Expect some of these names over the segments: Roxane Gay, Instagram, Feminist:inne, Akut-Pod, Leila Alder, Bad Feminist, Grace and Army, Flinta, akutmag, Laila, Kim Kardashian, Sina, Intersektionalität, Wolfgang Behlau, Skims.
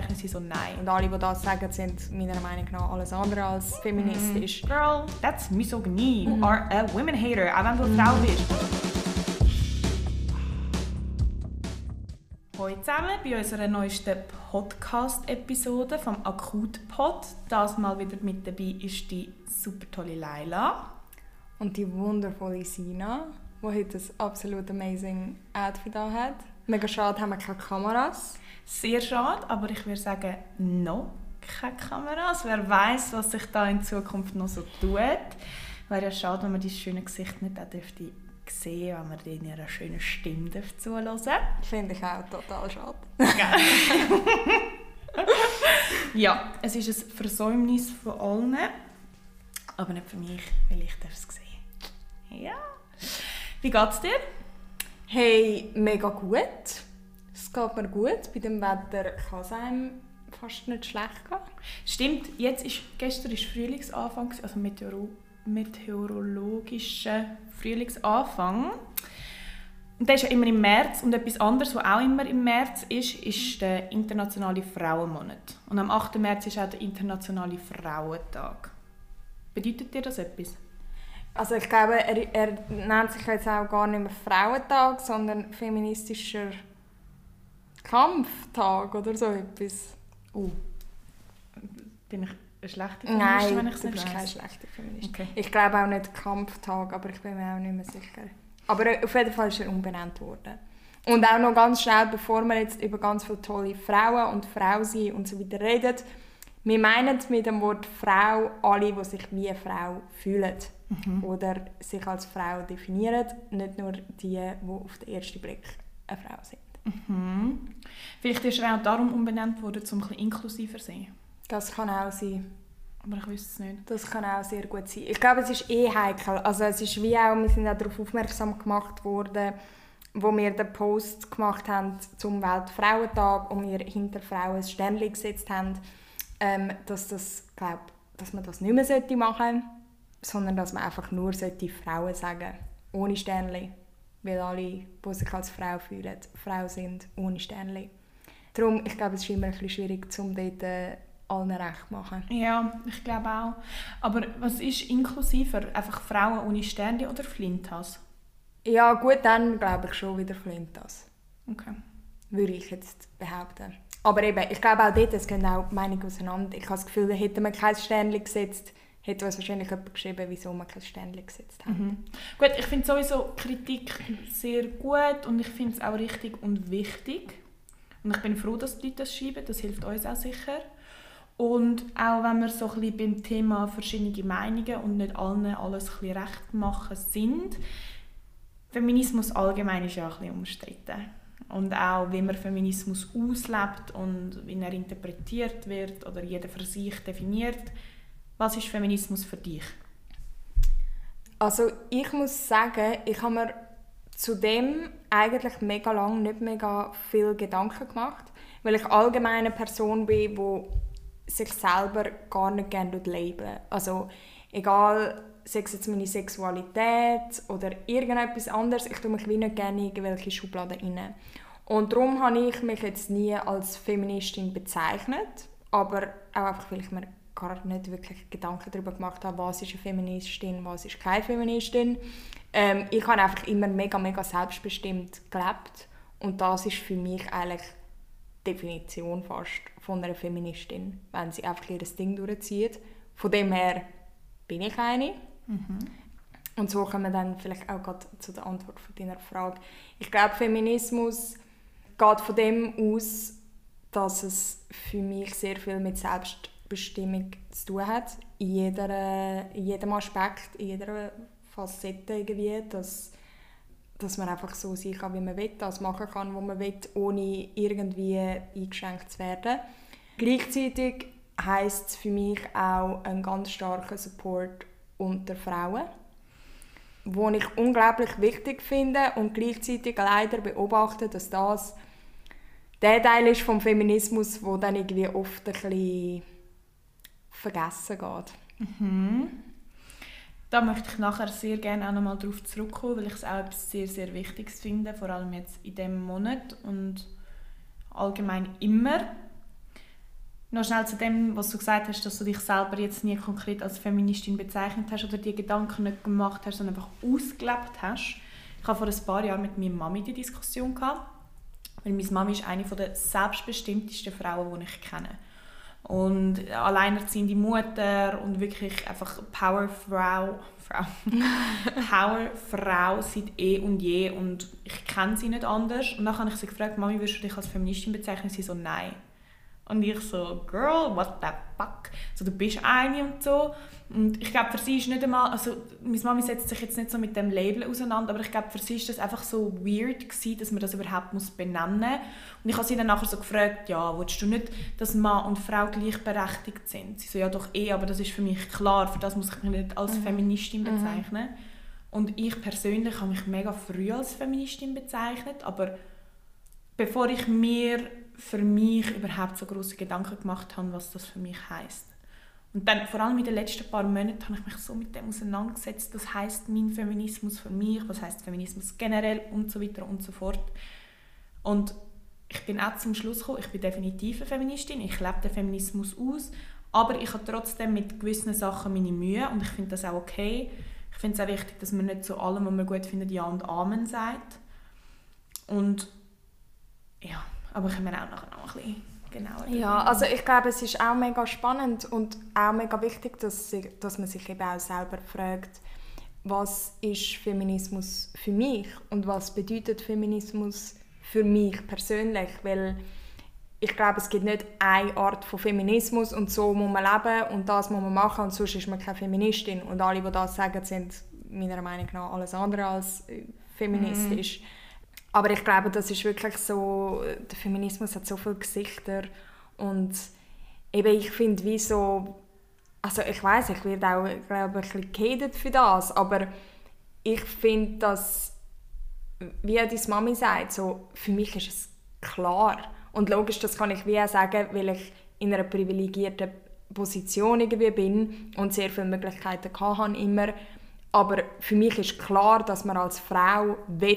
anerkennen sie so nein. Und alle, die das sagen, sind meiner Meinung nach alles andere als feministisch. Girl, that's misogyny. You are a women hater, auch wenn du Frau bist. Hallo zusammen bei unserer neuesten Podcast-Episode vom Akut-Pod. Das mal wieder mit dabei ist die super tolle Laila. Und die wundervolle Sina, die heute ein absolut amazing Outfit hat. Mega schade, haben wir keine Kameras. Sehr schade, aber ich würde sagen, noch keine Kameras. Wer weiss, was sich da in Zukunft noch so tut. Wäre ja schade, wenn man dieses schöne Gesicht nicht auch dürfte sehen, wenn man in ihrer schönen Stimme zuhören dürfte. Finde ich auch total schade. Ja, es ist ein Versäumnis von allen, aber nicht für mich, weil ich es sehen. Ja. Wie geht's dir? Hey, mega gut. Es geht mir gut. Bei dem Wetter kann es einem fast nicht schlecht gehen. Stimmt, gestern war Frühlingsanfang, also meteorologischen Frühlingsanfang. Und der ist ja immer im März. Und etwas anderes, was auch immer im März ist, ist der internationale Frauenmonat. Und am 8. März ist auch der internationale Frauentag. Bedeutet dir das etwas? Also ich glaube, er nennt sich jetzt auch gar nicht mehr Frauentag, sondern feministischer Kampftag oder so etwas. Bin ich eine schlechte Feministin, wenn ich es nicht weiss? Nein, du bist keine schlechte Feministin. Okay. Ich glaube auch nicht Kampftag, aber ich bin mir auch nicht mehr sicher. Aber auf jeden Fall ist er umbenannt worden. Und auch noch ganz schnell, bevor wir jetzt über ganz viele tolle Frauen und Frausein und so weiter reden, wir meinen mit dem Wort Frau alle, die sich wie Frau fühlen oder sich als Frau definieren, nicht nur die auf den ersten Blick eine Frau sind. Mhm. Vielleicht ist er auch darum umbenannt worden, um ein bisschen inklusiver zu sein. Das kann auch sein. Aber ich wüsste es nicht. Das kann auch sehr gut sein. Ich glaube, es ist heikel. Also es ist wie auch, wir sind auch darauf aufmerksam gemacht worden, wo wir den Post gemacht haben zum Weltfrauentag und wir hinter Frauen ein Sternchen gesetzt haben, dass man das nicht mehr machen sollte, sondern dass man einfach nur Frauen sagen sollte, ohne Sternchen. Weil alle, die sich als Frau fühlen, Frau sind, ohne Sternchen. Darum, ich glaube, es ist immer ein bisschen schwierig, um dort allen recht zu machen. Ja, ich glaube auch. Aber was ist inklusiver? Einfach Frauen ohne Sternchen oder Flintas? Ja gut, dann glaube ich schon wieder Flintas. Okay. Würde ich jetzt behaupten. Aber eben, ich glaube auch dort, es gehen auch die Meinungen auseinander. Ich habe das Gefühl, hätte man kein Sternchen gesetzt, hätte uns wahrscheinlich jemand geschrieben, wieso man kein Sternchen gesetzt hat. Mhm. Gut, ich finde sowieso Kritik sehr gut und ich finde es auch richtig und wichtig. Und ich bin froh, dass die Leute das schreiben, das hilft uns auch sicher. Und auch wenn wir so ein bisschen beim Thema verschiedene Meinungen und nicht allen alles ein bisschen recht machen sind, Feminismus allgemein ist ja ein bisschen umstritten. Und auch, wie man Feminismus auslebt und wie er interpretiert wird oder jeder für sich definiert. Was ist Feminismus für dich? Also ich muss sagen, ich habe mir zudem eigentlich mega lange nicht mega viel Gedanken gemacht, weil ich allgemein eine Person bin, die sich selber gar nicht gerne labelt. Also egal, sei es jetzt meine Sexualität oder irgendetwas anderes, ich tue mich wie nicht gerne in irgendwelche Schubladen rein. Und darum habe ich mich jetzt nie als Feministin bezeichnet, aber auch einfach, weil ich mir gar nicht wirklich Gedanken darüber gemacht habe, was ist eine Feministin, was ist keine Feministin. Ich habe einfach immer mega, mega selbstbestimmt gelebt und das ist für mich eigentlich die Definition fast von einer Feministin, wenn sie einfach ihr Ding durchzieht. Von dem her bin ich eine. Mhm. Und so kommen wir dann vielleicht auch gerade zu der Antwort von deiner Frage. Ich glaube, Feminismus geht von dem aus, dass es für mich sehr viel mit Selbstbestimmung zu tun hat. In jedem Aspekt, in jeder Facette irgendwie, dass man einfach so sein kann, wie man will, das machen kann, was man will, ohne irgendwie eingeschränkt zu werden. Gleichzeitig heisst es für mich auch einen ganz starken Support unter Frauen, den ich unglaublich wichtig finde und gleichzeitig leider beobachte, dass das der Teil ist vom Feminismus, der dann irgendwie oft ein bisschen vergessen geht. Mhm. Da möchte ich nachher sehr gerne auch nochmal darauf zurückkommen, weil ich es auch etwas sehr, sehr Wichtiges finde, vor allem jetzt in diesem Monat und allgemein immer. Noch schnell zu dem, was du gesagt hast, dass du dich selber jetzt nie konkret als Feministin bezeichnet hast oder die Gedanken nicht gemacht hast, sondern einfach ausgelebt hast. Ich hatte vor ein paar Jahren mit meiner Mami die Diskussion gehabt, weil meine Mami ist eine der selbstbestimmtesten Frauen, die ich kenne. Und alleinerziehende Mutter und wirklich einfach Powerfrau seit eh und je und ich kenne sie nicht anders. Und dann habe ich sie gefragt, Mami, würdest du dich als Feministin bezeichnen? Sie so, nein. Und ich so, Girl, what the fuck? So, du bist eine und so. Und ich glaube, für sie ist nicht einmal, also meine Mami setzt sich jetzt nicht so mit dem Label auseinander, aber ich glaube, für sie ist das einfach so weird gewesen, dass man das überhaupt benennen muss. Und ich habe sie dann nachher so gefragt, ja, willst du nicht, dass Mann und Frau gleichberechtigt sind? Sie so, ja doch eh, aber das ist für mich klar, für das muss ich mich nicht als Feministin bezeichnen. Und ich persönlich habe mich mega früh als Feministin bezeichnet, aber bevor ich mir für mich überhaupt so grosse Gedanken gemacht habe, was das für mich heisst. Und dann, vor allem in den letzten paar Monaten, habe ich mich so mit dem auseinandergesetzt, das heisst mein Feminismus für mich, was heisst Feminismus generell und so weiter und so fort. Und ich bin auch zum Schluss gekommen, ich bin definitiv eine Feministin, ich lebe den Feminismus aus, aber ich habe trotzdem mit gewissen Sachen meine Mühe und ich finde das auch okay. Ich finde es auch wichtig, dass man nicht zu allem, was man gut findet, Ja und Amen sagt. Und ja, aber können wir auch nachher noch ein bisschen genauer darüber. Ja, also ich glaube, es ist auch mega spannend und auch mega wichtig, dass man sich eben auch selber fragt, was ist Feminismus für mich und was bedeutet Feminismus für mich persönlich, weil ich glaube, es gibt nicht eine Art von Feminismus und so muss man leben und das muss man machen und sonst ist man keine Feministin und alle, die das sagen, sind meiner Meinung nach alles andere als feministisch. Aber ich glaube, das ist wirklich so, der Feminismus hat so viele Gesichter und eben ich finde wie so, also ich weiss, ich werde auch, glaube ich, ein bisschen gehatet für das, aber ich finde, dass, wie deine Mami sagt, so, für mich ist es klar und logisch, das kann ich wie auch sagen, weil ich in einer privilegierten Position irgendwie bin und sehr viele Möglichkeiten hatte immer, aber für mich ist klar, dass man als Frau will,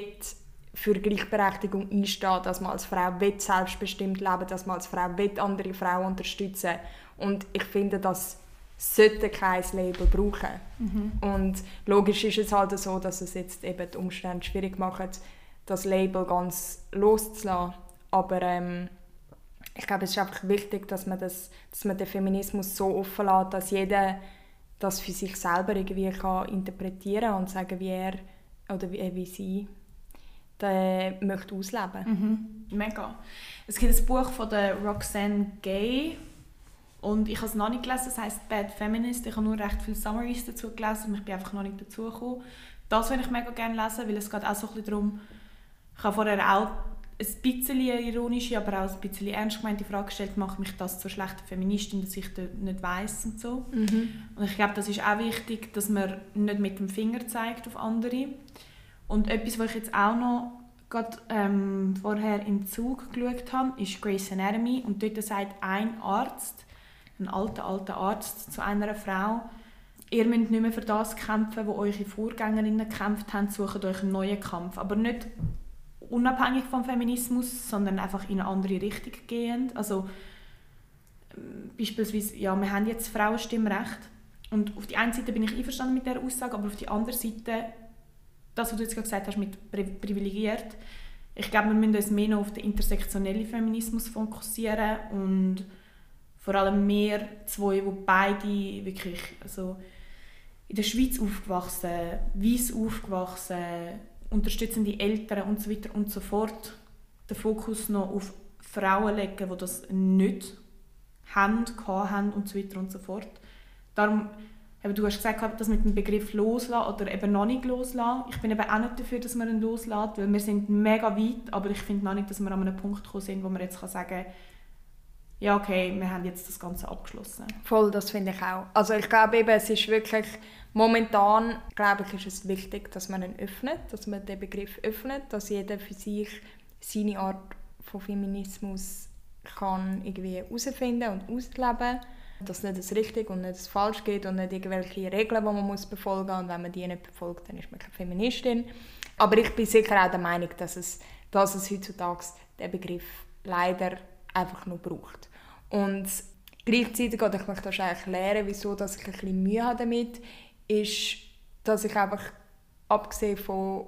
für Gleichberechtigung einstehen, dass man als Frau selbstbestimmt leben will, dass man als Frau andere Frauen unterstützen will. Und ich finde, das sollte kein Label brauchen. Und logisch ist es halt so, dass es jetzt eben die Umstände schwierig machen, das Label ganz loszulassen. Aber ich glaube, es ist einfach wichtig, dass man den Feminismus so offen lässt, dass jeder das für sich selber irgendwie kann interpretieren kann und sagen, wie er oder wie sie möchte ausleben. Mega. Es gibt ein Buch von der Roxane Gay und ich habe es noch nicht gelesen, es heisst «Bad Feminist». Ich habe nur recht viele Summaries dazu gelesen und ich bin einfach noch nicht dazu gekommen. Das würde ich mega gerne lesen, weil es geht auch so ein bisschen darum, ich habe vorher auch ein bisschen ironische, aber auch ein bisschen ernst gemeinte Frage gestellt, macht mich das zur schlechten Feministin, dass ich das nicht weiss und so. Und ich glaube, das ist auch wichtig, dass man nicht mit dem Finger zeigt auf andere. Und etwas, was ich jetzt auch noch gerade, vorher im Zug geschaut habe, ist Grace and Army. Und dort sagt ein Arzt, ein alter Arzt, zu einer Frau, ihr müsst nicht mehr für das kämpfen, wo eure Vorgängerinnen gekämpft haben, sucht euch einen neuen Kampf. Aber nicht unabhängig vom Feminismus, sondern einfach in eine andere Richtung gehend. Also beispielsweise, ja, wir haben jetzt Frauenstimmrecht. Und auf die einen Seite bin ich einverstanden mit dieser Aussage, aber auf die andere Seite, das, was du jetzt gerade gesagt hast, mit privilegiert. Ich glaube, wir müssen uns mehr noch auf den intersektionellen Feminismus fokussieren und vor allem wir zwei, die beide wirklich also in der Schweiz aufgewachsen, weiss aufgewachsen, unterstützende Eltern und so weiter und so fort, den Fokus noch auf Frauen legen, die das nicht hatten und so weiter und so fort. Darum, aber du hast gesagt, dass mit dem Begriff «loslassen» oder eben «noch nicht loslassen». Ich bin eben auch nicht dafür, dass man ihn loslässt, weil wir sind mega weit, aber ich finde noch nicht, dass wir an einem Punkt gekommen sind, wo man jetzt sagen kann, ja okay, wir haben jetzt das Ganze abgeschlossen. Voll, das finde ich auch. Also ich glaube eben, es ist wirklich, momentan glaube ich, ist es wichtig, dass man ihn öffnet, dass man den Begriff öffnet, dass jeder für sich seine Art von Feminismus kann irgendwie herausfinden und ausleben. Dass nicht das Richtige und nicht das Falsch gibt und nicht irgendwelche Regeln, die man muss befolgen muss. Und wenn man die nicht befolgt, dann ist man keine Feministin. Aber ich bin sicher auch der Meinung, dass es heutzutage den Begriff leider einfach nur braucht. Und Gleichzeitig, oder ich möchte das erklären, wieso dass ich ein bisschen Mühe habe damit, ist, dass ich einfach, abgesehen von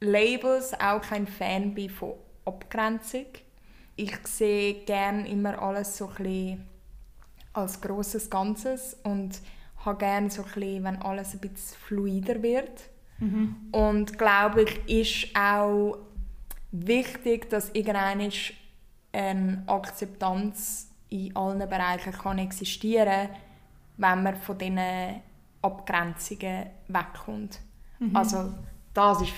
Labels, auch kein Fan bin von Abgrenzung. Ich sehe gerne immer alles so ein bisschen als grosses Ganzes und habe gerne so ein bisschen, wenn alles ein bisschen fluider wird. Mhm. Und glaube ich, ist auch wichtig, dass irgendwann eine Akzeptanz in allen Bereichen kann existieren, wenn man von diesen Abgrenzungen wegkommt. Mhm. Also das ist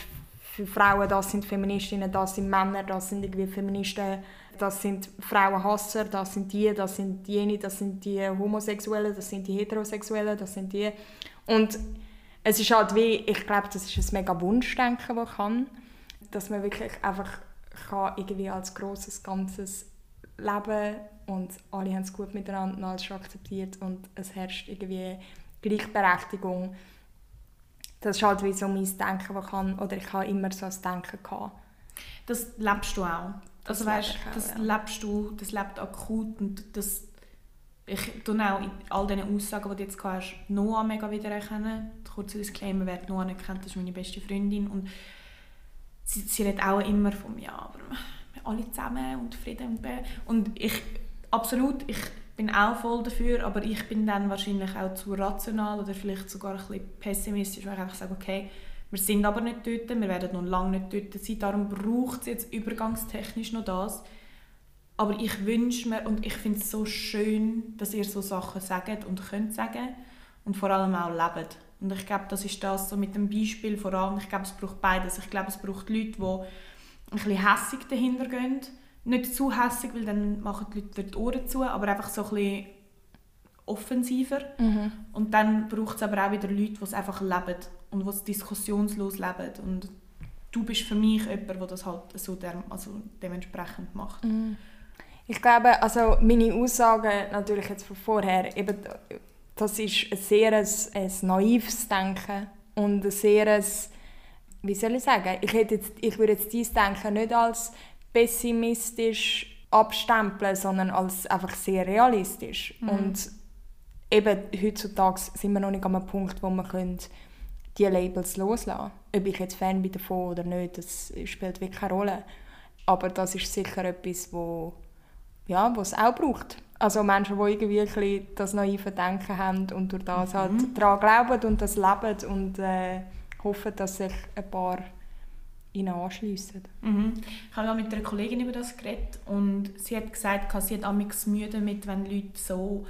für Frauen, das sind Feministinnen, das sind Männer, das sind irgendwie Feministen, das sind Frauenhasser, das sind jene, das sind die Homosexuellen, das sind die Heterosexuellen, das sind die. Und es ist halt wie, ich glaube, das ist ein mega Wunschdenken, das ich habe, dass man wirklich einfach kann irgendwie als grosses Ganzes leben und alle haben es gut miteinander, alles ist akzeptiert und es herrscht irgendwie Gleichberechtigung. Das ist halt wie so mein Denken, das ich habe, oder ich habe immer so ein Denken gehabt. Das lebst du auch. Also weißt, das lebst du, das lebt akut und das, ich tue auch in all diesen Aussagen, die du jetzt hast, Noah mega wiedererkennen. Kurzer Disclaimer, wer Noah nicht kennt, ist meine beste Freundin und sie redet auch immer von mir, ja, aber wir alle zusammen und Frieden und Be. Und ich, absolut, ich bin auch voll dafür, aber ich bin dann wahrscheinlich auch zu rational oder vielleicht sogar ein bisschen pessimistisch, weil ich einfach sage, okay, wir sind aber nicht dort, wir werden noch lange nicht dort sein, darum braucht es jetzt übergangstechnisch noch das. Aber ich wünsche mir und ich finde es so schön, dass ihr so Sachen sagt und könnt sagen und vor allem auch lebt. Und ich glaube, das ist das so mit dem Beispiel voran. Ich glaube, es braucht beides. Ich glaube, es braucht Leute, die ein bisschen hässig dahinter gehen. Nicht zu hässig, weil dann machen die Leute die Ohren zu, aber einfach so ein bisschen offensiver. Mhm. Und dann braucht es aber auch wieder Leute, die es einfach leben und die es diskussionslos leben. Und du bist für mich jemand, der das halt so dementsprechend macht. Mhm. Ich glaube, also meine Aussagen natürlich jetzt von vorher, eben, das ist ein sehr ein naives Denken und ein sehr, wie soll ich sagen, ich würde jetzt dieses Denken nicht als pessimistisch abstempeln, sondern als einfach sehr realistisch. Mhm. Und eben heutzutage sind wir noch nicht an einem Punkt, wo man diese Labels loslassen können. Ob ich jetzt Fan bin davon oder nicht, das spielt wirklich keine Rolle. Aber das ist sicher etwas, wo, ja, was es auch braucht. Also Menschen, die irgendwie das naive Denken haben und durch das halt daran glauben und das leben und hoffen, dass sich ein paar ihnen anschliessen. Mhm. Ich habe mit einer Kollegin über das geredet und sie hat gesagt, sie hat amigs Mühe damit, wenn Leute so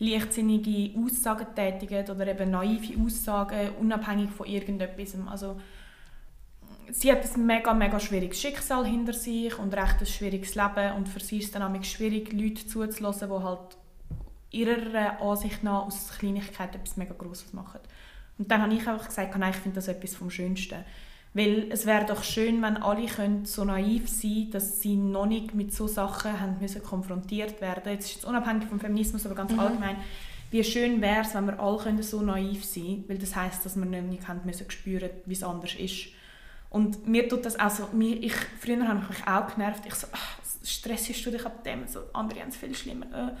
leichtsinnige Aussagen tätigen oder eben naive Aussagen, unabhängig von irgendetwas. Also, sie hat ein mega, mega schwieriges Schicksal hinter sich und recht ein schwieriges Leben. Und für sie ist es dann auch schwierig, Leute zuzuhören, die halt ihrer Ansicht nach aus Kleinigkeit etwas mega Grosses machen. Und dann habe ich einfach gesagt, nein, ich finde das etwas vom Schönsten. Weil es wäre doch schön, wenn alle so naiv sein könnten, dass sie noch nicht mit solchen Sachen haben müssen konfrontiert werden mussten. Jetzt ist es unabhängig vom Feminismus, aber ganz allgemein. Wie schön wäre es, wenn wir alle so naiv sein könnten, weil das heisst, dass wir noch nicht haben müssen spüren, wie es anders ist. Und mir tut das auch so, früher habe ich mich auch genervt, ich so, ach, stressest du dich ab dem, so, andere haben es viel schlimmer.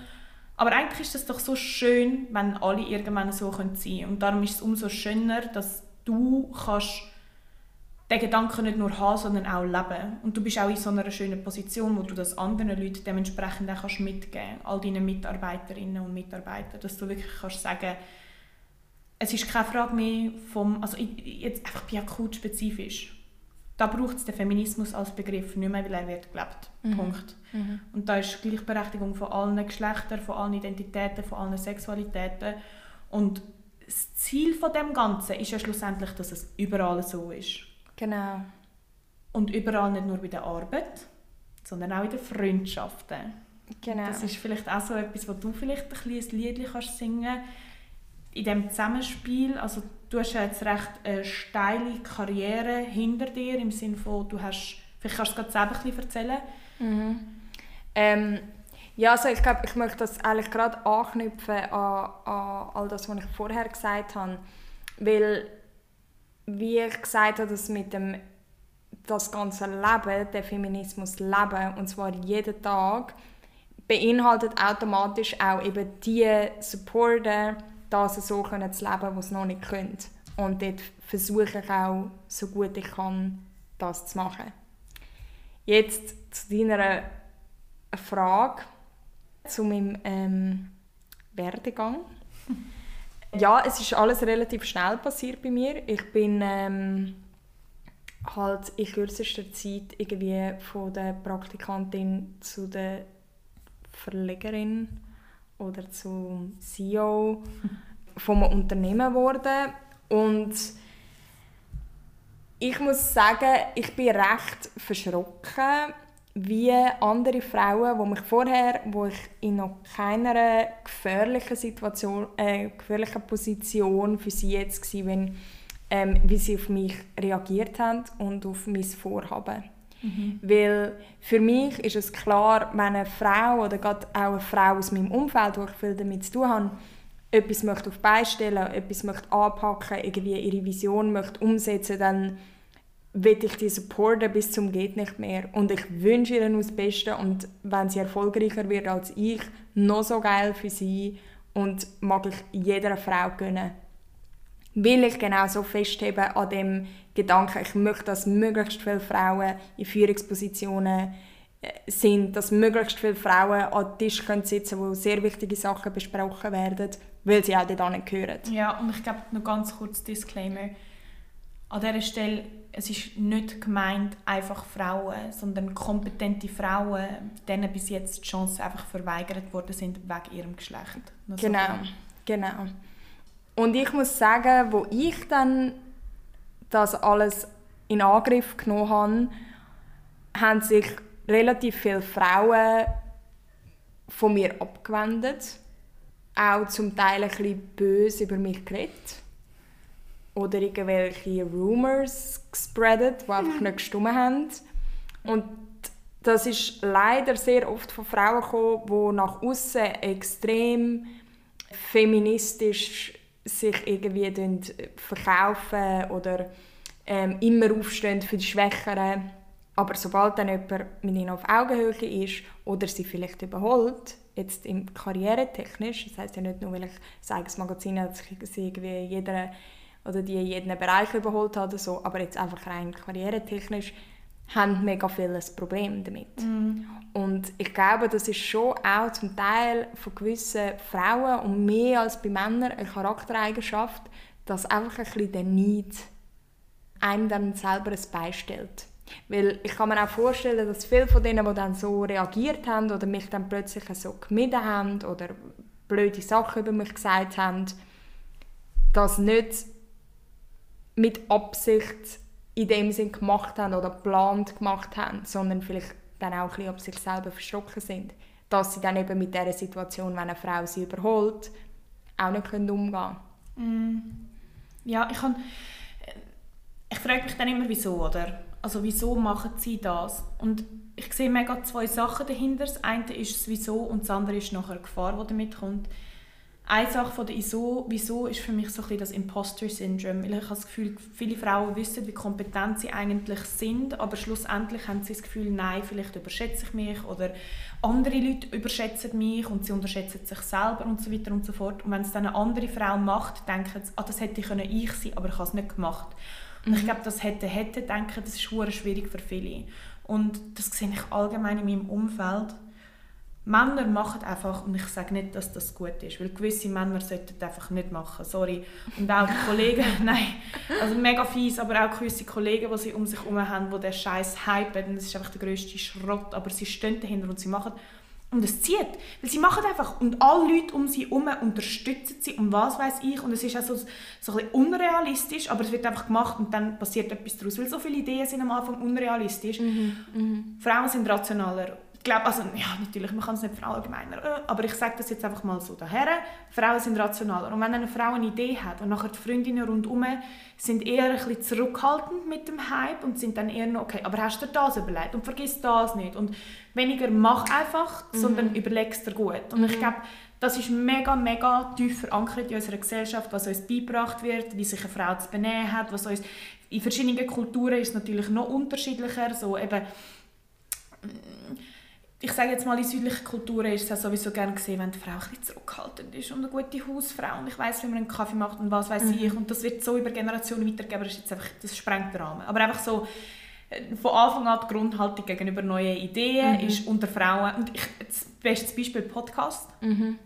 Aber eigentlich ist es doch so schön, wenn alle irgendwann so sein können. Und darum ist es umso schöner, dass du kannst den Gedanken nicht nur haben, sondern auch leben. Und du bist auch in so einer schönen Position, wo du das anderen Leuten dementsprechend auch kannst mitgeben, all deinen Mitarbeiterinnen und Mitarbeitern, dass du wirklich kannst sagen, es ist keine Frage mehr vom, also jetzt einfach bei Akut spezifisch. Da braucht es den Feminismus als Begriff nicht mehr, weil er wird gelebt. Mhm. Punkt. Mhm. Und da ist Gleichberechtigung von allen Geschlechtern, von allen Identitäten, von allen Sexualitäten. Und das Ziel von dem Ganzen ist ja schlussendlich, dass es überall so ist. Genau. Und überall, nicht nur bei der Arbeit, sondern auch in den Freundschaften. Genau. Das ist vielleicht auch so etwas, wo du vielleicht ein kleines Lied kannst singen in diesem Zusammenspiel. Also du hast ja jetzt recht eine steile Karriere hinter dir, im Sinne von, du hast, vielleicht kannst du es gerade selber erzählen. Mhm. Ja, also ich glaube, ich möchte das eigentlich gerade anknüpfen an all das, was ich vorher gesagt habe, weil, wie ich gesagt habe, dass mit dem das ganze Leben, der Feminismus leben, und zwar jeden Tag, beinhaltet automatisch auch eben die Supporten, das so zu leben, was sie noch nicht können. Und dort versuche ich auch, so gut ich kann, das zu machen. Jetzt zu deiner Frage, zu meinem Werdegang. Ja, es ist alles relativ schnell passiert bei mir. Ich bin halt in kürzester Zeit irgendwie von der Praktikantin zu der Verlegerin oder zum CEO von einem Unternehmen geworden. Und ich muss sagen, ich bin recht verschrocken, wie andere Frauen, die mich vorher, wo ich in noch keiner gefährlichen Situation, gefährlichen Position für sie jetzt war, wie sie auf mich reagiert haben und auf mein Vorhaben. Mhm. Weil für mich ist es klar, wenn eine Frau oder gerade auch eine Frau aus meinem Umfeld, wo ich viel damit zu tun habe, etwas möchte auf die Beine stellen, etwas möchte anpacken, irgendwie ihre Vision möchte umsetzen, dann will ich die supporten bis zum geht nicht mehr. Und ich wünsche ihr nur das Beste und wenn sie erfolgreicher wird als ich, noch so geil für sie und mag ich jeder Frau gönnen. Will ich genau so festheben an dem Gedanken, ich möchte, dass möglichst viele Frauen in Führungspositionen sind, dass möglichst viele Frauen an Tisch sitzen können, wo sehr wichtige Sachen besprochen werden, weil sie auch dort nicht gehören. Ja, und ich glaube, noch ganz kurz Disclaimer. An dieser Stelle, es ist nicht gemeint, einfach Frauen, sondern kompetente Frauen, denen bis jetzt die Chance einfach verweigert worden sind, wegen ihrem Geschlecht. Nur genau, so genau. Und ich muss sagen, wo ich dann das alles in Angriff genommen habe, haben sich relativ viele Frauen von mir abgewendet, auch zum Teil ein bisschen böse über mich geredet oder irgendwelche Rumors gespreadet, die einfach nicht gestimmt haben. Und das ist leider sehr oft von Frauen gekommen, die nach aussen extrem feministisch sich irgendwie verkaufen oder immer aufstehen für die Schwächeren. Aber sobald dann jemand mit ihnen auf Augenhöhe ist oder sie vielleicht überholt, jetzt im karrieretechnisch, das heisst ja nicht nur, weil ich sage, das Magazin hat sie irgendwie jeder oder die jeden Bereich überholt hat oder so, aber jetzt einfach rein karrieretechnisch, haben mega vieles Problem damit. Mm. Und ich glaube, das ist schon auch zum Teil von gewissen Frauen und mehr als bei Männern eine Charaktereigenschaft, dass einfach ein bisschen der Neid einem dann selber ein Bein stellt. Weil ich kann mir auch vorstellen, dass viele von denen, die dann so reagiert haben oder mich dann plötzlich so gemieden haben oder blöde Sachen über mich gesagt haben, das nicht mit Absicht in dem Sinn gemacht haben oder geplant gemacht haben, sondern vielleicht dann auch ein bisschen auf sich selber verschrocken sind. Dass sie dann eben mit dieser Situation, wenn eine Frau sie überholt, auch nicht umgehen können. Mm. Ja, ich frage mich dann immer, wieso, oder? Also wieso machen sie das? Und ich sehe mega zwei Sachen dahinter. Das eine ist das Wieso und das andere ist nachher die Gefahr, die damit kommt. Eine Sache von der Wieso ist für mich so ein bisschen das Imposter-Syndrom. Ich habe das Gefühl, viele Frauen wissen, wie kompetent sie eigentlich sind, aber schlussendlich haben sie das Gefühl, nein, vielleicht überschätze ich mich oder andere Leute überschätzen mich und sie unterschätzen sich selber und so weiter und so fort. Und wenn es dann eine andere Frau macht, denken sie, ah, das hätte ich sein können, aber ich habe es nicht gemacht. Und ich glaube, das denken, das ist sehr schwierig für viele. Und das sehe ich allgemein in meinem Umfeld. Männer machen einfach, und ich sage nicht, dass das gut ist, weil gewisse Männer sollten einfach nicht machen, sorry. Und auch die Kollegen, nein, also mega fies, aber auch gewisse Kollegen, die sie um sich herum haben, die den Scheiß hypen, und das ist einfach der grösste Schrott, aber sie stehen dahinter und sie machen. Und es zieht, weil sie machen einfach und alle Leute um sie herum unterstützen sie und was weiß ich und es ist auch so ein bisschen unrealistisch, aber es wird einfach gemacht und dann passiert etwas daraus, weil so viele Ideen sind am Anfang unrealistisch. Mhm. Frauen sind rationaler. Ich glaube, also ja, natürlich, man kann es nicht verallgemeinern, aber ich sage das jetzt einfach mal so daher. Frauen sind rationaler und wenn eine Frau eine Idee hat und nachher die Freundinnen rundherum sind eher ein bisschen zurückhaltend mit dem Hype und sind dann eher noch, okay, aber hast du dir das überlegt und vergiss das nicht und weniger mach einfach, sondern überlegst dir gut. Und ich glaube, das ist mega, mega tief verankert in unserer Gesellschaft, was uns beigebracht wird, wie sich eine Frau zu benehmen hat, was uns in verschiedenen Kulturen ist es natürlich noch unterschiedlicher, so eben ich sage jetzt mal, in südlichen Kulturen ist es ja sowieso gerne gesehen, wenn die Frau ein bisschen zurückhaltend ist und eine gute Hausfrau und ich weiss, wie man einen Kaffee macht und was weiss ich. Und das wird so über Generationen weitergegeben, das ist jetzt einfach, das sprengt den Rahmen. Aber einfach so, von Anfang an die Grundhaltung gegenüber neuen Ideen ist unter Frauen, und das beste Beispiel Podcast,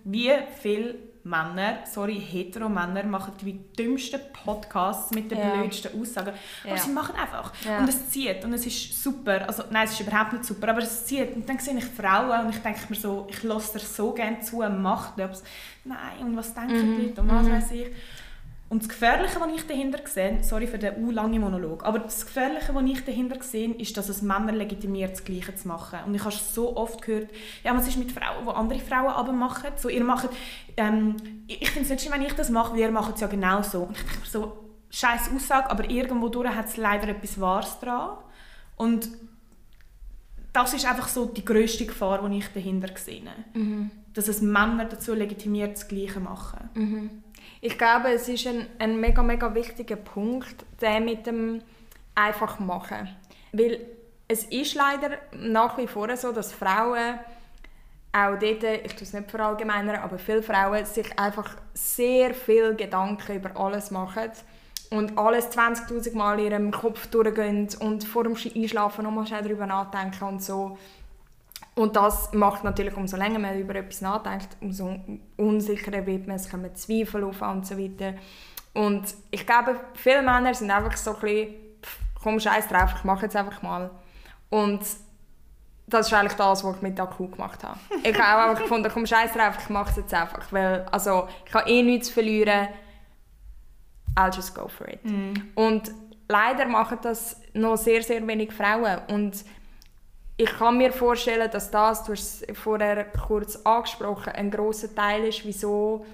wie viele Männer, Hetero-Männer machen die dümmsten Podcasts mit den blödsten Aussagen, aber sie machen einfach und es zieht und es ist super, also nein, es ist überhaupt nicht super, aber es zieht und dann sehe ich Frauen und ich denke mir so, ich lasse dir so gerne zu, macht das, nein, und was denken die Leute und was weiss ich. Und das Gefährliche, was ich dahinter sehe, sorry für den langen Monolog, aber das Gefährliche, was ich dahinter sehe, ist, dass es Männer legitimiert, das Gleiche zu machen. Und ich habe so oft gehört, ja, was ist mit Frauen, die andere Frauen runtermachen? So, ihr macht, ich finde es nicht schlimm, wenn ich das mache, weil ihr macht es ja genau so. Und ich denke mir so, scheiß Aussage, aber irgendwo durch hat es leider etwas Wahres dran. Und das ist einfach so die grösste Gefahr, die ich dahinter sehe. Mhm. Dass es Männer dazu legitimiert, das Gleiche machen. Mhm. Ich glaube, es ist ein mega, mega wichtiger Punkt, den mit dem einfach machen. Weil es ist leider nach wie vor so, dass Frauen, auch dort, ich tue es nicht verallgemeinern, aber viele Frauen sich einfach sehr viel Gedanken über alles machen und alles 20'000 Mal in ihrem Kopf durchgehen und vor dem Einschlafen nochmal schnell darüber nachdenken und so. Und das macht natürlich, umso länger man über etwas nachdenkt, umso unsicherer wird man, es kommen Zweifel auf und so weiter. Und ich glaube, viele Männer sind einfach so ein bisschen, komm, scheiß drauf, ich mache jetzt einfach mal. Und das ist eigentlich das, was ich mit Akut gemacht habe. Ich habe auch einfach gefunden, komm, scheiß drauf, ich mache es jetzt einfach. Weil, also, ich habe eh nichts zu verlieren, I'll just go for it. Mm. Und leider machen das noch sehr, sehr wenig Frauen. Und ich kann mir vorstellen, dass das, du hast es vorher kurz angesprochen, ein grosser Teil ist, wieso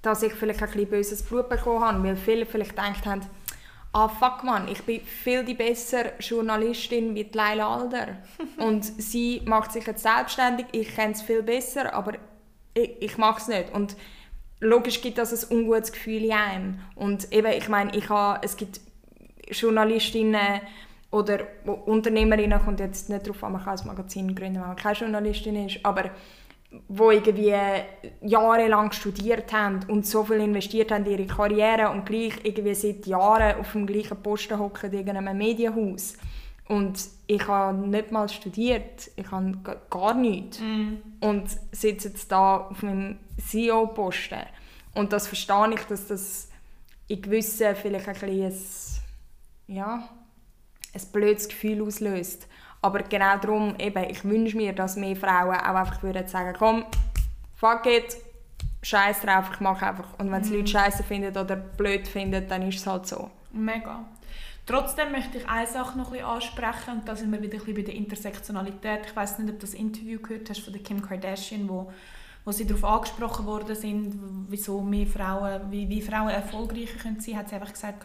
dass ich vielleicht ein bisschen böses Blut bekommen habe, weil viele vielleicht gedacht haben, ah fuck man, ich bin viel die bessere Journalistin wie die Leila Alder und sie macht sich jetzt selbstständig, ich kenne es viel besser, aber ich mache es nicht. Und logisch gibt das ein ungutes Gefühl in einem. Und eben, ich meine, es gibt Journalistinnen, oder Unternehmerinnen, kommt jetzt nicht darauf an, man kann ein Magazin gründen, wenn man keine Journalistin ist, aber die irgendwie jahrelang studiert haben und so viel investiert haben in ihre Karriere und gleich irgendwie seit Jahren auf dem gleichen Posten hocken in irgendeinem Medienhaus. Und ich habe nicht mal studiert, ich habe gar nichts. Und sitze jetzt da auf meinem CEO-Posten. Und das verstehe ich, dass das in gewissen vielleicht ein bisschen ein blödes Gefühl auslöst. Aber genau darum, eben, ich wünsche mir, dass mehr Frauen auch einfach würden sagen, komm, fuck it, scheiß drauf, ich mache einfach. Und wenn es Leute scheiße finden oder blöd finden, dann ist es halt so. Mega. Trotzdem möchte ich eine Sache noch ein bisschen ansprechen, und da sind wir wieder ein bisschen bei der Intersektionalität. Ich weiss nicht, ob du das Interview gehört hast von der Kim Kardashian, wo sie darauf angesprochen worden sind, wieso mehr Frauen, wie Frauen erfolgreicher können sein, hat sie einfach gesagt,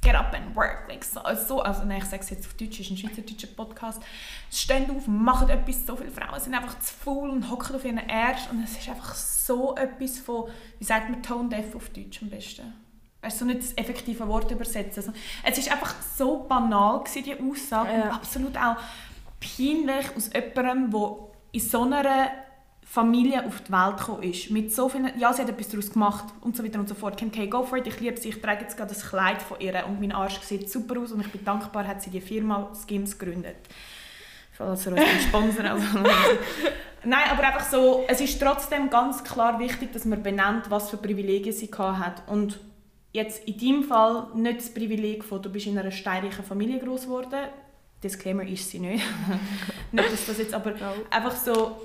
get up and work, like so, also nein, ich sage es jetzt auf Deutsch, es ist ein schweizerdeutscher Podcast, steht auf, macht etwas, so viele Frauen sind einfach zu faul und hocken auf ihren Arsch und es ist einfach so etwas von, wie sagt man, tone deaf auf Deutsch am besten. Weißt du, nicht das effektive Wort übersetzen. Also, es war einfach so banal, diese Aussage, und absolut auch peinlich aus jemandem, der in so einer Familie auf die Welt gekommen ist, mit so vielen, ja, sie hat etwas daraus gemacht und so weiter und so fort. Kim K, go for it, ich liebe sie, ich trage jetzt gerade das Kleid von ihr und mein Arsch sieht super aus und ich bin dankbar, hat sie die Firma Skims gegründet. Falls ihr uns den Sponsor nein, aber einfach so, es ist trotzdem ganz klar wichtig, dass man benennt, was für Privilegien sie hatte. Und jetzt in deinem Fall nicht das Privileg von, du bist in einer steirischen Familie groß geworden, Disclaimer ist sie nicht, nicht, dass das jetzt aber einfach so,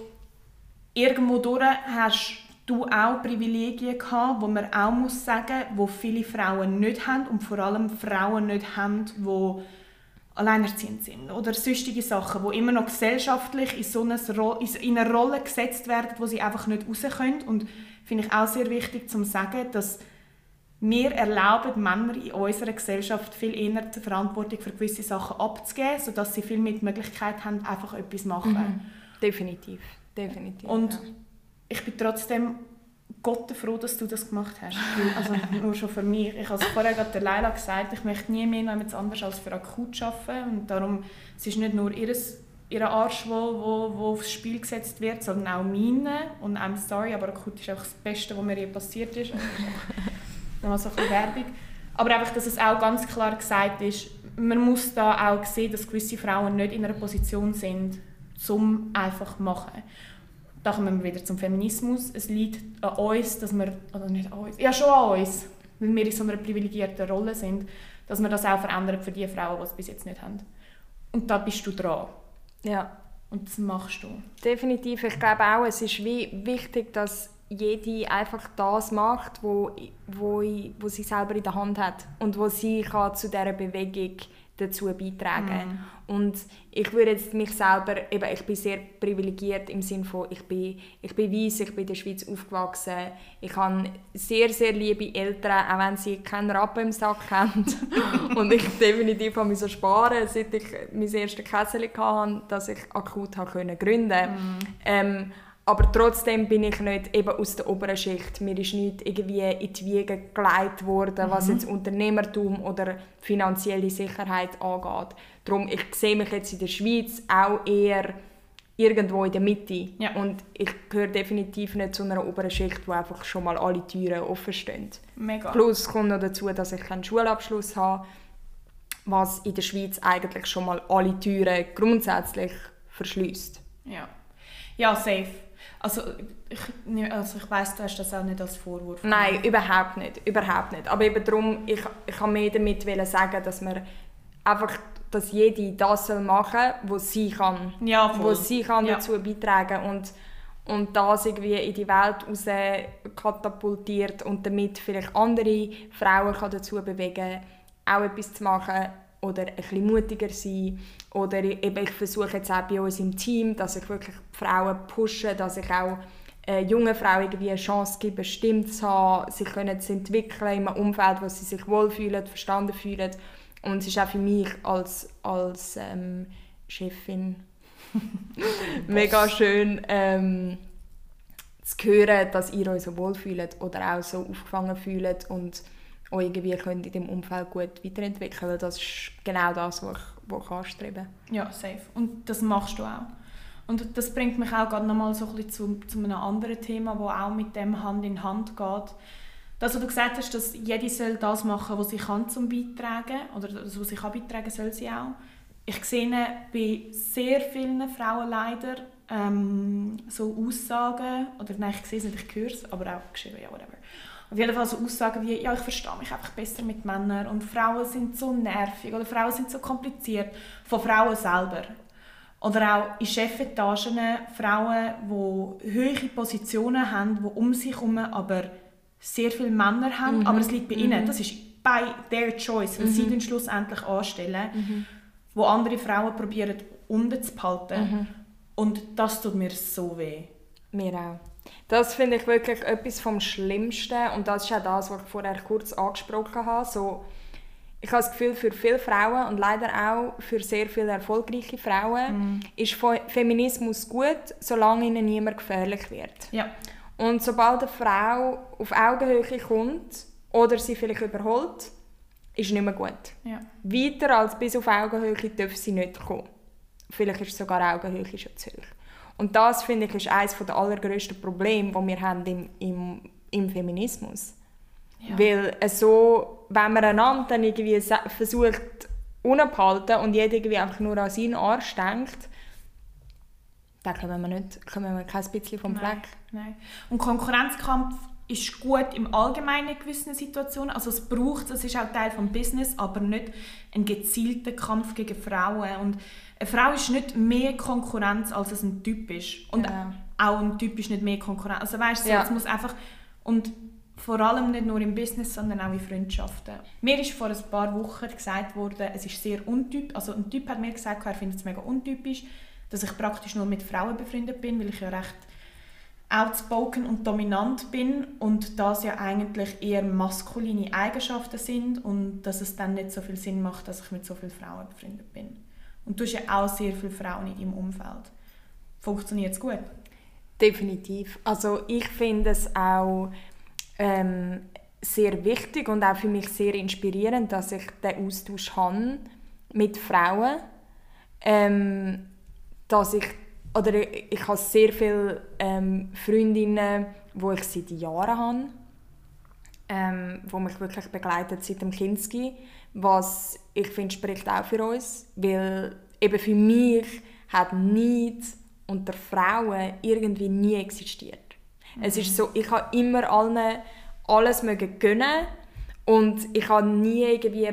irgendwo durch hast du auch Privilegien gehabt, die man auch muss sagen muss, die viele Frauen nicht haben und vor allem Frauen nicht haben, die alleinerziehend sind oder sonstige Sachen, die immer noch gesellschaftlich in eine Rolle gesetzt werden, wo sie einfach nicht raus können. Und finde ich auch sehr wichtig zu sagen, dass wir erlauben Männer in unserer Gesellschaft viel eher die Verantwortung für gewisse Sachen abzugeben, sodass sie viel mehr die Möglichkeit haben, einfach etwas zu machen. Mhm. Definitiv. Und ich bin trotzdem Gott froh, dass du das gemacht hast. Also nur schon für mich. Ich habe es vorher gerade Leila gesagt, ich möchte nie mehr noch etwas anderes als für Akut arbeiten. Und darum, es ist nicht nur ihr ihre Arschwoll, wo aufs Spiel gesetzt wird, sondern auch meine. Und I'm sorry, aber Akut ist einfach das Beste, was mir je passiert ist. Nochmal so ein bisschen Werbung. Aber einfach, dass es auch ganz klar gesagt ist, man muss da auch sehen, dass gewisse Frauen nicht in einer Position sind, um einfach zu machen. Da kommen wir wieder zum Feminismus. Es liegt an uns, dass wir, oder nicht an uns, ja schon an uns, weil wir in so einer privilegierten Rolle sind, dass wir das auch verändern für die Frauen, die es bis jetzt nicht haben. Und da bist du dran. Ja. Und das machst du. Definitiv. Ich glaube auch, es ist wichtig, dass jede einfach das macht, wo sie selber in der Hand hat und wo sie kann zu dieser Bewegung dazu beitragen. Mm. Und ich würde jetzt mich selber, eben, ich bin sehr privilegiert im Sinne von, ich bin weiss, ich bin in der Schweiz aufgewachsen, ich habe sehr, sehr liebe Eltern, auch wenn sie keinen Rappen im Sack haben. Und ich definitiv habe mich so sparen, seit ich mein erstes Kässeli hatte, dass ich Akut gründen konnte. Mm. Aber trotzdem bin ich nicht eben aus der oberen Schicht. Mir ist nichts irgendwie in die Wiege gelegt worden, was jetzt Unternehmertum oder finanzielle Sicherheit angeht. Darum, ich sehe mich jetzt in der Schweiz auch eher irgendwo in der Mitte. Ja. Und ich gehöre definitiv nicht zu einer oberen Schicht, wo einfach schon mal alle Türen offen stehen. Mega. Plus kommt noch dazu, dass ich keinen Schulabschluss habe, was in der Schweiz eigentlich schon mal alle Türen grundsätzlich verschliesst. Ja. Ja, safe. Also ich weiss, du hast das auch nicht als Vorwurf. Nein, überhaupt nicht. Aber eben darum, ich wollte mehr damit sagen, dass man einfach, dass jede das machen soll, was sie kann. Ja, voll. Was sie kann dazu beitragen und das irgendwie in die Welt raus katapultiert und damit vielleicht andere Frauen kann dazu bewegen, auch etwas zu machen. Oder ein bisschen mutiger sein. Oder eben, ich versuche jetzt auch bei uns im Team, dass ich wirklich Frauen pushe, dass ich auch jungen Frauen irgendwie eine Chance gebe, Stimme zu haben, sich können zu entwickeln in einem Umfeld, wo sie sich wohlfühlen, verstanden fühlen. Und es ist auch für mich als Chefin mega schön zu hören, dass ihr euch so wohlfühlt oder auch so aufgefangen fühlt und irgendwie könnt in diesem Umfeld gut weiterentwickeln, weil das ist genau das, was ich anstrebe. Ja, safe. Und das machst du auch. Und das bringt mich auch gerade nochmal so ein bisschen zu einem anderen Thema, das auch mit dem Hand in Hand geht. Das, was du gesagt hast, dass jede soll das machen, was sie kann zum Beitragen, oder das, was sie kann beitragen, soll sie auch. Ich sehe bei sehr vielen Frauen leider so Aussagen, oder nein, ich sehe es nicht, ich höre es, aber auch geschrieben, ja, whatever. Auf jeden Fall so Aussagen wie, ja, ich verstehe mich einfach besser mit Männern und Frauen sind so nervig oder Frauen sind so kompliziert, von Frauen selber. Oder auch in Chefetagen Frauen, die hohe Positionen haben, die um sich herum aber sehr viele Männer haben, aber es liegt bei ihnen. Das ist by their choice, weil sie den schlussendlich anstellen, wo andere Frauen probieren, unten zu behalten. Und das tut mir so weh. Mir auch. Das finde ich wirklich etwas vom Schlimmsten und das ist auch das, was ich vorher kurz angesprochen habe. So, ich habe das Gefühl, für viele Frauen und leider auch für sehr viele erfolgreiche Frauen ist Feminismus gut, solange ihnen niemand gefährlich wird. Ja. Und sobald eine Frau auf Augenhöhe kommt oder sie vielleicht überholt, ist nicht mehr gut. Ja. Weiter als bis auf Augenhöhe darf sie nicht kommen. Vielleicht ist sogar Augenhöhe schon zu hoch. Und das, finde ich, ist eines der allergrößten Probleme, die wir haben im Feminismus. Ja. Weil so, wenn man einander dann irgendwie versucht, unabhalten und jeder irgendwie einfach nur an seinen Arsch denkt, dann kommen wir kein bisschen vom Fleck. Nein. Und Konkurrenzkampf ist gut im Allgemeinen in gewissen Situationen. Also es braucht, das ist auch Teil des Business, aber nicht ein gezielter Kampf gegen Frauen. Und eine Frau ist nicht mehr Konkurrenz, als es ein Typ ist. Und auch ein Typ ist nicht mehr Konkurrenz. Also weißt du, es muss einfach... Und vor allem nicht nur im Business, sondern auch in Freundschaften. Mir ist vor ein paar Wochen gesagt worden, es ist sehr untypisch. Also ein Typ hat mir gesagt, er findet es mega untypisch, dass ich praktisch nur mit Frauen befreundet bin, weil ich ja recht outspoken und dominant bin und das ja eigentlich eher maskuline Eigenschaften sind und dass es dann nicht so viel Sinn macht, dass ich mit so vielen Frauen befreundet bin. Und du hast ja auch sehr viele Frauen in deinem Umfeld. Funktioniert es gut? Definitiv. Also ich finde es auch sehr wichtig und auch für mich sehr inspirierend, dass ich den Austausch habe mit Frauen. dass ich, oder ich habe sehr viele Freundinnen, die ich seit Jahren habe, die mich wirklich begleitet seit dem Kindesgehen, was ich finde, spricht auch für uns, weil eben für mich hat Neid unter Frauen irgendwie nie existiert. Mhm. Es ist so, ich habe immer allen alles gönnen und ich habe nie irgendwie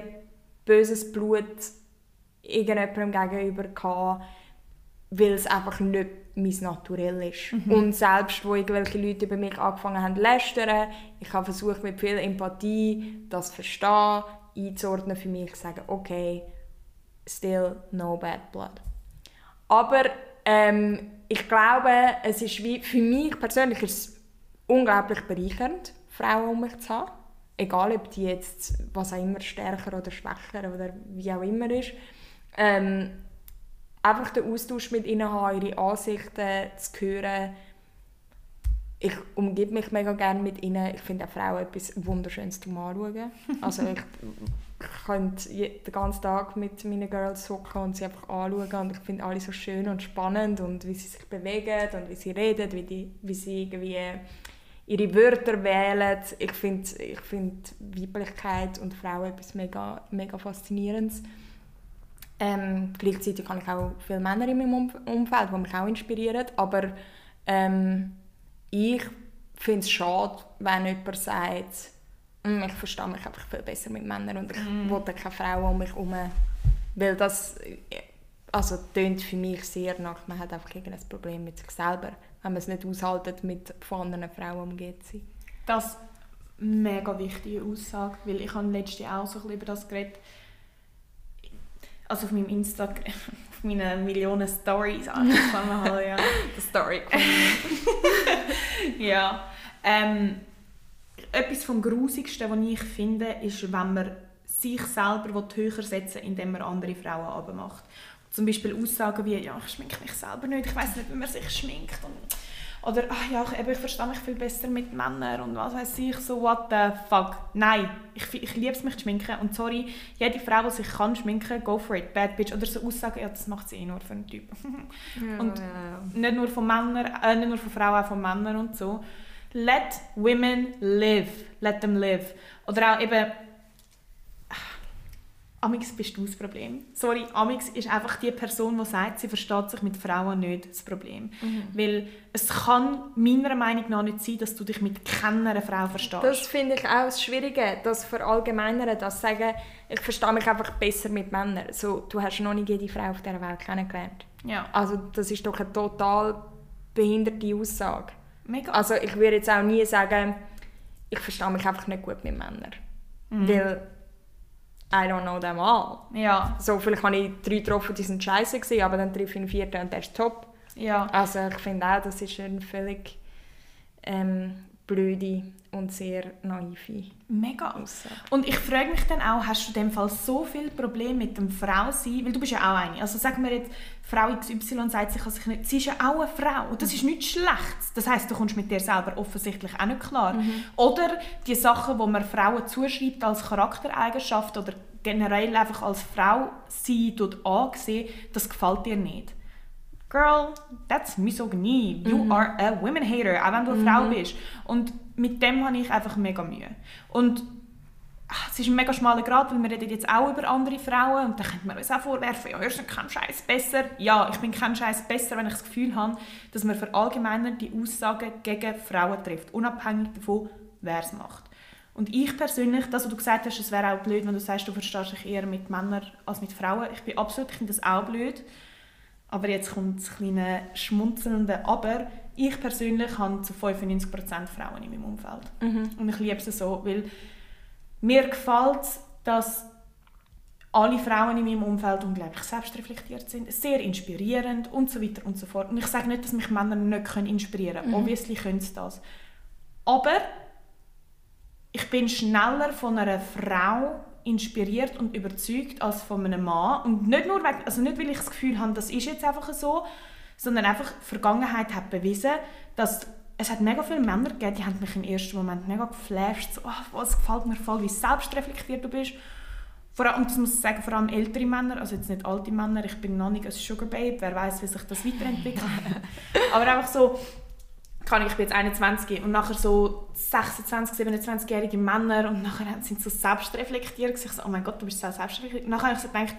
böses Blut irgendjemandem gegenüber gehabt, weil es einfach nicht mein Naturell ist. Mhm. Und selbst, wo irgendwelche Leute über mich angefangen haben zu lästern, ich habe versucht, mit viel Empathie das zu verstehen, einzuordnen für mich, zu sagen, okay, still no bad blood. Aber ich glaube, es ist wie, für mich persönlich ist es unglaublich bereichernd, Frauen um mich zu haben. Egal, ob die jetzt, was auch immer, stärker oder schwächer oder wie auch immer ist. Einfach den Austausch mit ihnen haben, ihre Ansichten zu hören. Ich umgebe mich mega gerne mit ihnen. Ich finde auch Frauen etwas Wunderschönes zum Anschauen. Also ich könnte den ganzen Tag mit meinen Girls hocken und sie einfach anschauen. Und ich finde alle so schön und spannend und wie sie sich bewegen und wie sie reden, wie sie irgendwie ihre Wörter wählen. Ich find Weiblichkeit und Frauen etwas mega, mega Faszinierendes. Gleichzeitig habe ich auch viele Männer in meinem Umfeld, die mich auch inspirieren. Aber ich finde es schade, wenn jemand sagt, ich verstehe mich einfach viel besser mit Männern und ich will keine Frauen um mich herum. Weil das tönt für mich sehr nach, man hat einfach irgendein Problem mit sich selber, wenn man es nicht aushaltet, mit von anderen Frauen umgeht zu sein. Das ist eine mega wichtige Aussage, weil ich habe letztens auch so ein bisschen über das geredet. Also auf meinem Insta, auf meinen Millionen Stories angefangen habe, ja. Die Story. Ja. Etwas vom Grusigsten, was ich finde, ist, wenn man sich selber höher setzen will, indem man andere Frauen runtermacht. Zum Beispiel Aussagen wie, ja, ich schminke mich selber nicht, ich weiss nicht, wie man sich schminkt. Oder, ich verstehe mich viel besser mit Männern und was weiss ich, so what the fuck. Nein, ich liebe es, mich zu schminken und sorry, jede Frau, die sich kann schminken, go for it, bad bitch. Oder so Aussagen, ja, das macht sie nur für einen Typ. Und nicht nur von Männern, nicht nur von Frauen, auch von Männern und so. Let women live, let them live. Oder auch eben, amix bist du das Problem. Sorry, amix ist einfach die Person, die sagt, sie versteht sich mit Frauen nicht, das Problem. Mhm. Weil es kann meiner Meinung nach nicht sein, dass du dich mit keiner Frau verstehst. Das finde ich auch das Schwierige, das Verallgemeinere, das Sagen, ich verstehe mich einfach besser mit Männern. So, du hast noch nicht jede Frau auf dieser Welt kennengelernt. Ja. Also das ist doch eine total behinderte Aussage. Mega. Also ich würde jetzt auch nie sagen, ich verstehe mich einfach nicht gut mit Männern. Mhm. Weil I don't know them all. Ja. So, vielleicht habe ich 3 getroffen, die waren scheisse gewesen, aber dann treffe ich 4. und der ist top. Ja. Also ich finde auch, das ist eine völlig blöde und sehr naive. Mega. Aussage. Und ich frage mich dann auch, hast du in dem Fall so viel Probleme mit dem Frau-Sein? Weil du bist ja auch eine. Also sagen wir jetzt, Frau XY sagt, sie kann sich nicht... Sie ist ja auch eine Frau. Und das ist nichts Schlechtes. Das heisst, du kommst mit dir selber offensichtlich auch nicht klar. Mhm. Oder die Sachen, die man Frauen zuschreibt als Charaktereigenschaft oder generell einfach als Frau sein und ansehen, das gefällt dir nicht. Girl, that's misogyny. You are a women hater, auch wenn du eine Frau bist. Und mit dem habe ich einfach mega Mühe. Und es ist ein mega schmaler Grat, weil wir reden jetzt auch über andere Frauen und dann könnte man uns auch vorwerfen, ja, hörst du keinen Scheiß besser? Ja, ich bin kein Scheiß besser, wenn ich das Gefühl habe, dass man verallgemeinert die Aussagen gegen Frauen trifft, unabhängig davon, wer es macht. Und ich persönlich, das, was du gesagt hast, es wäre auch blöd, wenn du sagst, du verstehst dich eher mit Männern als mit Frauen. Ich finde das auch blöd. Aber jetzt kommt das kleine Schmunzelnde. Aber ich persönlich habe zu 95% Frauen in meinem Umfeld. Mhm. Und ich liebe es so, weil mir gefällt es, dass alle Frauen in meinem Umfeld unglaublich selbstreflektiert sind, sehr inspirierend und so weiter und so fort. Und ich sage nicht, dass mich Männer nicht inspirieren können. Obviously können sie das. Aber ich bin schneller von einer Frau inspiriert und überzeugt als von einem Mann. Und nicht nur, nicht weil ich das Gefühl habe, das ist jetzt einfach so, sondern einfach die Vergangenheit hat bewiesen, dass es hat mega viele Männer gegeben, die haben mich im ersten Moment mega geflasht, so, oh, was gefällt mir voll, wie selbstreflektiert du bist. Vor allem, das muss ich sagen, vor allem ältere Männer, also jetzt nicht alte Männer, ich bin noch nicht ein Sugar Babe, wer weiß, wie sich das weiterentwickelt. Aber einfach so, ich bin jetzt 21 und nachher so 26, 27-jährige Männer und nachher sind sie so selbstreflektiert. Ich so, oh mein Gott, du bist so selbstreflektiert. Und nachher habe ich so gedacht,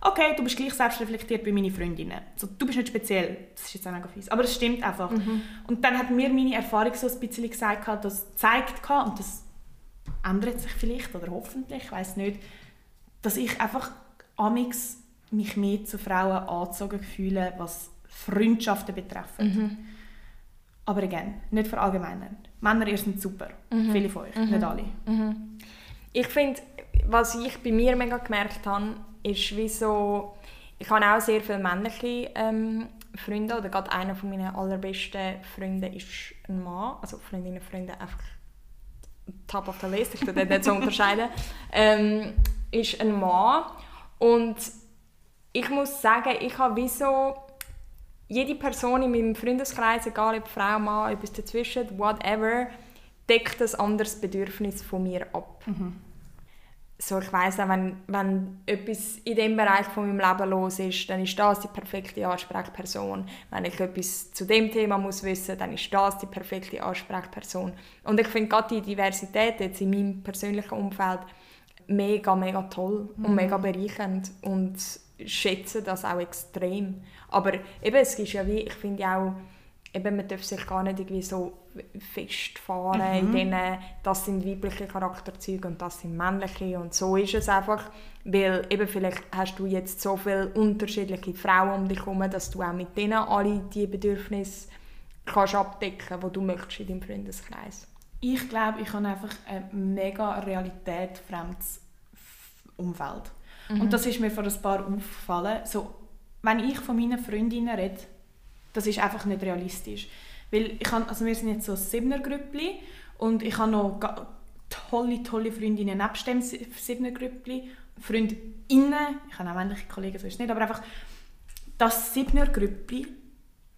okay, du bist gleich selbstreflektiert bei meinen Freundinnen. So, du bist nicht speziell, das ist jetzt auch mega fies, aber es stimmt einfach. Mhm. Und dann hat mir meine Erfahrung so ein bisschen gesagt, dass es zeigt und das ändert sich vielleicht oder hoffentlich, ich weiss nicht, dass ich einfach amix mich mehr zu Frauen angezogen fühle, was Freundschaften betreffen. Mhm. Aber again, nicht verallgemeinern. Männer, ihr seid super. Mhm. Viele von euch, nicht alle. Mhm. Ich finde, was ich bei mir mega gemerkt habe, ist wie so, ich habe auch sehr viele männliche Freunde, oder gerade einer von meinen allerbesten Freunden ist ein Mann, also Freundinnen, Freunde, einfach top of the list, ich tue das nicht so unterscheiden, ist ein Mann und ich muss sagen, ich habe wie so jede Person in meinem Freundeskreis, egal ob Frau, Mann, etwas dazwischen, whatever, deckt ein anderes Bedürfnis von mir ab. Mhm. So, ich weiss auch, wenn etwas in dem Bereich von meinem Leben los ist, dann ist das die perfekte Ansprechperson. Wenn ich etwas zu dem Thema muss wissen, dann ist das die perfekte Ansprechperson. Und ich finde gerade die Diversität jetzt in meinem persönlichen Umfeld mega, mega toll und mega bereichernd und schätze das auch extrem. Aber eben, es ist ja wie, ich finde auch, eben, man darf sich gar nicht irgendwie so festfahren in denen, das sind weibliche Charakterzüge und das sind männliche und so ist es einfach, weil eben vielleicht hast du jetzt so viele unterschiedliche Frauen um dich herum, dass du auch mit denen alle die Bedürfnisse kannst abdecken, die du möchtest in deinem Freundeskreis. Ich glaube, ich habe einfach ein mega realitätsfremdes Umfeld. Mhm. Und das ist mir vor ein paar aufgefallen. So, wenn ich von meinen Freundinnen rede, das ist einfach nicht realistisch. Weil ich habe, also wir sind jetzt so ein 7er-Grüppli und ich habe noch tolle Freundinnen nebst dem 7er-Grüppli. Freundinnen, ich habe auch männliche Kollegen, so ist es nicht, aber einfach das 7er-Grüppli,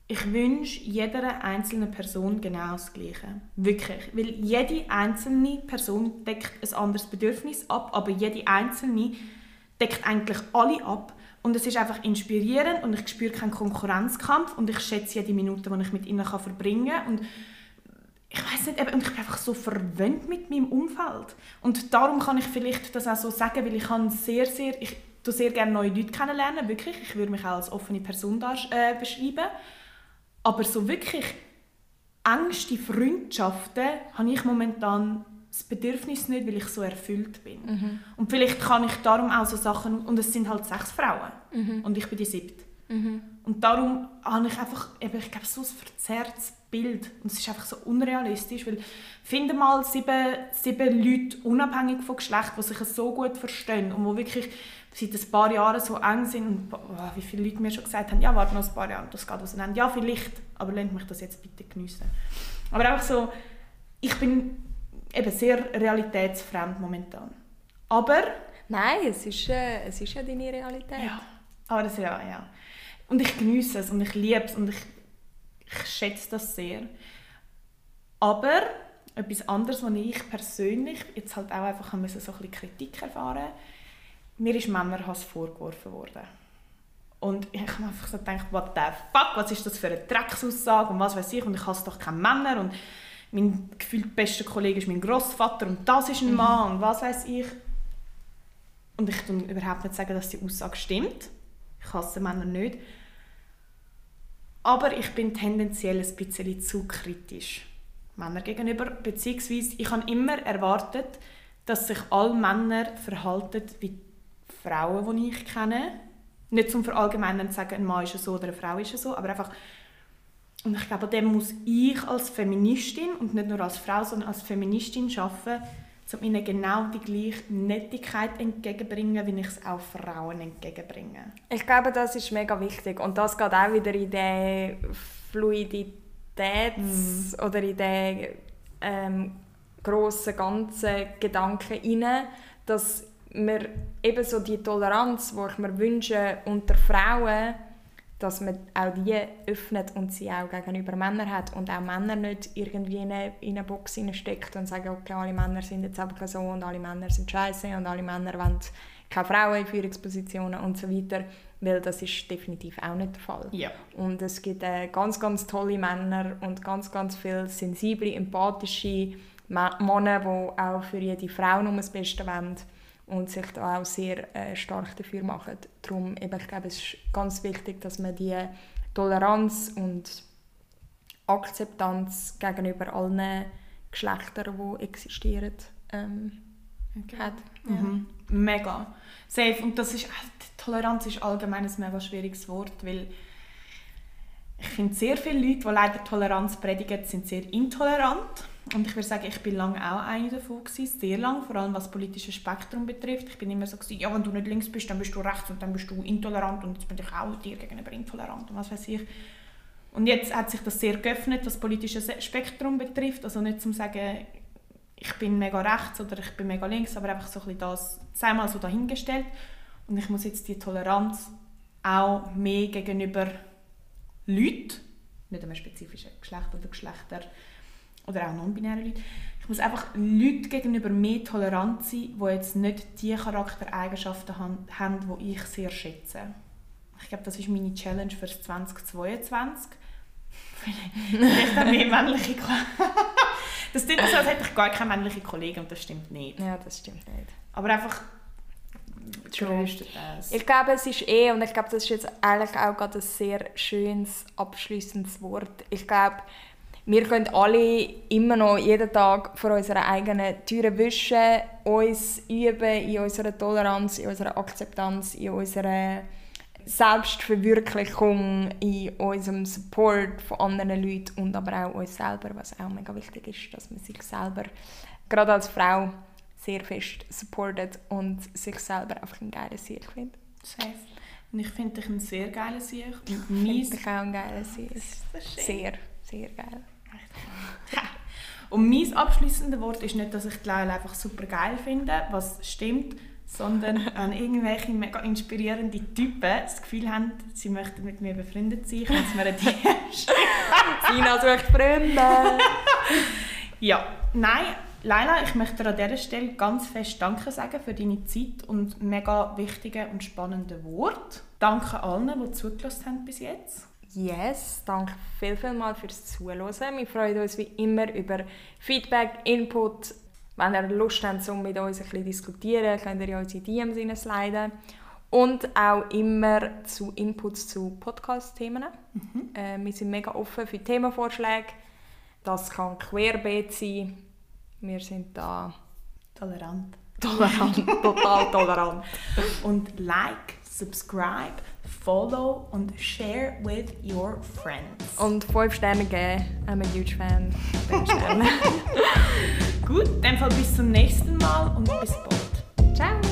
ich wünsche jeder einzelnen Person genau das Gleiche. Wirklich. Weil jede einzelne Person deckt ein anderes Bedürfnis ab, aber jede einzelne deckt eigentlich alle ab. Und es ist einfach inspirierend und ich spüre keinen Konkurrenzkampf und ich schätze jede Minute, die ich mit ihnen verbringen kann. Und ich weiss nicht, und ich bin einfach so verwöhnt mit meinem Umfeld. Und darum kann ich vielleicht das auch so sagen, weil ich kann sehr gerne neue Leute kennenlernen, wirklich. Ich würde mich auch als offene Person beschreiben. Aber so wirklich engste Freundschaften habe ich momentan das Bedürfnis nicht, weil ich so erfüllt bin. Mhm. Und vielleicht kann ich darum auch so Sachen, und es sind halt 6 Frauen und ich bin die 7. Mhm. Und darum habe ich einfach, ich glaube, so ein verzerrtes Bild. Und es ist einfach so unrealistisch, weil finde mal 7 Leute, unabhängig von Geschlecht, die sich so gut verstehen und die wirklich seit ein paar Jahren so eng sind. Und wie viele Leute mir schon gesagt haben, ja, warte noch ein paar Jahre, das geht auseinander. Ja, vielleicht, aber lasst mich das jetzt bitte geniessen. Aber einfach so, ich bin eben sehr realitätsfremd momentan. Aber... Nein, es ist ja deine Realität. Ja, aber das ja. Und ich geniesse es und ich liebe es und ich schätze das sehr. Aber etwas anderes, was ich persönlich jetzt halt auch einfach so ein bisschen Kritik erfahren musste, mir ist Männerhass vorgeworfen worden. Und ich habe einfach so gedacht, what the fuck, was ist das für eine Drecksaussage und was weiß ich, und ich hasse doch keine Männer und mein gefühlt bester Kollege ist mein Grossvater und das ist ein Mann und was weiss ich. Und ich kann überhaupt nicht sagen, dass die Aussage stimmt. Ich hasse Männer nicht. Aber ich bin tendenziell ein bisschen zu kritisch Männer gegenüber, beziehungsweise ich habe immer erwartet, dass sich alle Männer verhalten wie Frauen, die ich kenne. Nicht zum Verallgemeinern zu sagen, ein Mann ist so oder eine Frau ist so, aber einfach. Und ich glaube, dem muss ich als Feministin, und nicht nur als Frau, sondern als Feministin arbeiten, um ihnen genau die gleiche Nettigkeit entgegenbringen, wie ich es auch Frauen entgegenbringe. Ich glaube, das ist mega wichtig. Und das geht auch wieder in diese Fluiditäts- oder in diese grossen, ganzen Gedanken hinein, dass wir eben so die Toleranz, die ich mir wünsche, unter Frauen dass man auch die öffnet und sie auch gegenüber Männern hat und auch Männer nicht irgendwie in eine Box steckt und sagen, okay, alle Männer sind jetzt aber so und alle Männer sind scheiße und alle Männer wollen keine Frauen in Führungspositionen und so weiter, weil das ist definitiv auch nicht der Fall. Ja. Und es gibt ganz, ganz tolle Männer und ganz, ganz viele sensible, empathische Männer, die auch für jede Frau nur das Beste wollen und sich da auch sehr stark dafür machen. Darum, ich glaube, es ist ganz wichtig, dass man die Toleranz und Akzeptanz gegenüber allen Geschlechtern, die existieren, hat. Ja. Mhm. Mega. Safe. Und das ist, Toleranz ist allgemein ein mega schwieriges Wort, weil ich finde, sehr viele Leute, die leider Toleranz predigen, sind sehr intolerant. Und ich würde sagen, ich war lange auch eine davon, sehr lange, vor allem was das politische Spektrum betrifft. Ich bin immer so, ja, wenn du nicht links bist, dann bist du rechts und dann bist du intolerant und jetzt bin ich auch dir gegenüber intolerant und was weiß ich. Und jetzt hat sich das sehr geöffnet, was das politische Spektrum betrifft. Also nicht zum sagen, ich bin mega rechts oder ich bin mega links, aber einfach so ein bisschen das, sei mal so dahingestellt. Und ich muss jetzt die Toleranz auch mehr gegenüber Leuten, nicht einem spezifischen Geschlecht oder Geschlechter, oder auch non-binäre Leute. Ich muss einfach Leute gegenüber mehr tolerant sein, die jetzt nicht die Charaktereigenschaften haben, die ich sehr schätze. Ich glaube, das ist meine Challenge für 2022. Vielleicht auch mehr männliche Kollegen. Das klingt so, als hätte ich gar keine männlichen Kollegen und das stimmt nicht. Ja, das stimmt nicht. Aber einfach das. Ich glaube, es ist und ich glaube, das ist jetzt eigentlich auch gerade ein sehr schönes, abschließendes Wort. Ich glaube, wir können alle immer noch jeden Tag vor unserer eigenen Türe wischen, uns üben in unserer Toleranz, in unserer Akzeptanz, in unserer Selbstverwirklichung, in unserem Support von anderen Leuten und aber auch uns selber, was auch mega wichtig ist, dass man sich selber, gerade als Frau, sehr fest supportet und sich selber einfach ein geiler Sieg findet. Safe. Und ich finde dich ein sehr geiler Sieg. Ich finde dich auch ein geiler Sieg. Das ist so schön. Sehr, sehr geil. Und mein abschließendes Wort ist nicht, dass ich die Leila einfach super geil finde, was stimmt, sondern an irgendwelche mega inspirierende Typen das Gefühl haben, sie möchten mit mir befreundet sein, können sie mir eine DM schreiben. Sina sucht Freunde. Ja, nein, Leila, ich möchte dir an dieser Stelle ganz fest Danke sagen für deine Zeit und mega wichtige und spannende Worte. Danke allen, die zugelassen haben bis jetzt. Yes, danke vielmals fürs Zuhören. Wir freuen uns wie immer über Feedback, Input. Wenn ihr Lust habt, um mit uns ein bisschen zu diskutieren, könnt ihr in unsere DMs hineinsliden. Und auch immer zu Inputs zu Podcast-Themen. Mhm. Wir sind mega offen für Themenvorschläge. Das kann querbeet sein. Wir sind da tolerant. Total tolerant. Und like, subscribe, follow und share with your friends. Und 5 Sterne geben. I'm a huge fan. 5 Sterne. Gut, dann bis zum nächsten Mal und bis bald. Ciao.